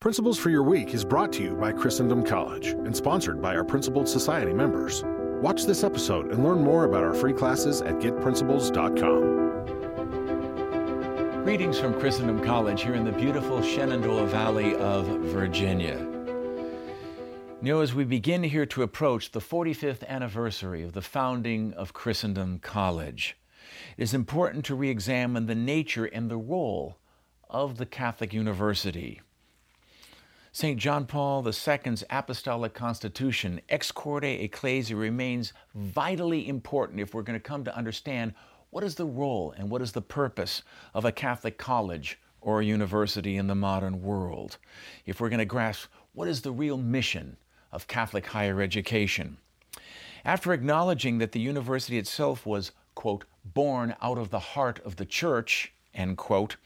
Principles for Your Week is brought to you by Christendom College and sponsored by our Principled Society members. Watch this episode and learn more about our free classes at GetPrinciples.com. Greetings from Christendom College here in the beautiful Shenandoah Valley of Virginia. You know, as we begin here to approach the 45th anniversary of the founding of Christendom College, it is important to re-examine the nature and the role of the Catholic University. St. John Paul II's Apostolic Constitution, Ex corde Ecclesiae, remains vitally important if we're going to come to understand what is the role and what is the purpose of a Catholic college or a university in the modern world, if we're going to grasp what is the real mission of Catholic higher education. After acknowledging that the university itself was, quote, born out of the heart of the church, end quote,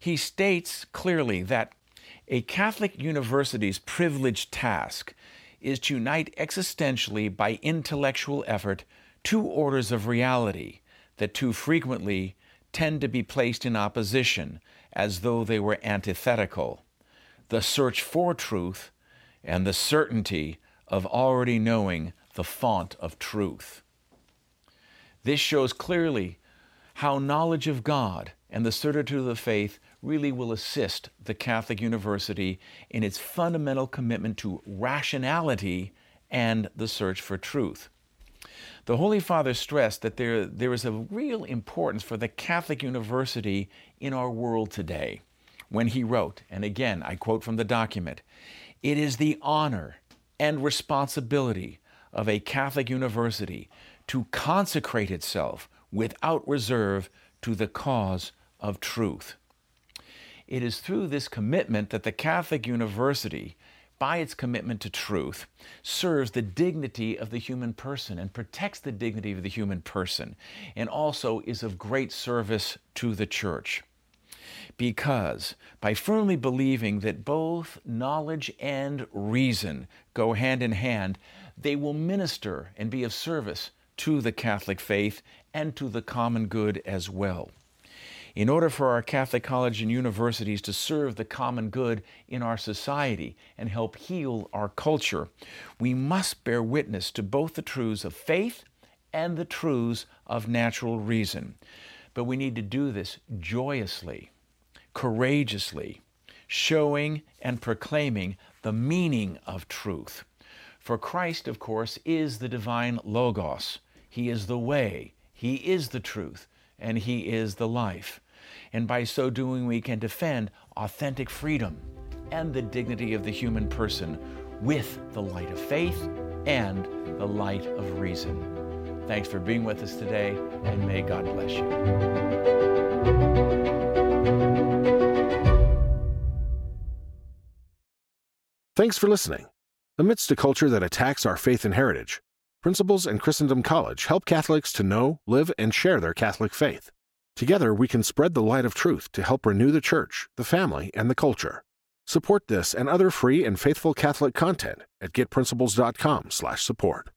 he states clearly that a Catholic university's privileged task is to unite existentially by intellectual effort two orders of reality that too frequently tend to be placed in opposition as though they were antithetical: the search for truth and the certainty of already knowing the font of truth. This shows clearly how knowledge of God and the certitude of the faith really will assist the Catholic University in its fundamental commitment to rationality and the search for truth. The Holy Father stressed that there is a real importance for the Catholic University in our world today when he wrote, and again I quote from the document, "It is the honor and responsibility of a Catholic University to consecrate itself without reserve to the cause of truth." It is through this commitment that the Catholic University, by its commitment to truth, serves the dignity of the human person and protects the dignity of the human person, and also is of great service to the Church. Because by firmly believing that both knowledge and reason go hand in hand, they will minister and be of service to the Catholic faith and to the common good as well. In order for our Catholic colleges and universities to serve the common good in our society and help heal our culture, we must bear witness to both the truths of faith and the truths of natural reason. But we need to do this joyously, courageously, showing and proclaiming the meaning of truth. For Christ, of course, is the divine Logos. He is the way, He is the truth, and He is the life. And by so doing, we can defend authentic freedom and the dignity of the human person with the light of faith and the light of reason. Thanks for being with us today, and may God bless you. Thanks for listening. Amidst a culture that attacks our faith and heritage, Principles and Christendom College help Catholics to know, live, and share their Catholic faith. Together, we can spread the light of truth to help renew the church, the family, and the culture. Support this and other free and faithful Catholic content at GetPrinciples.com/support.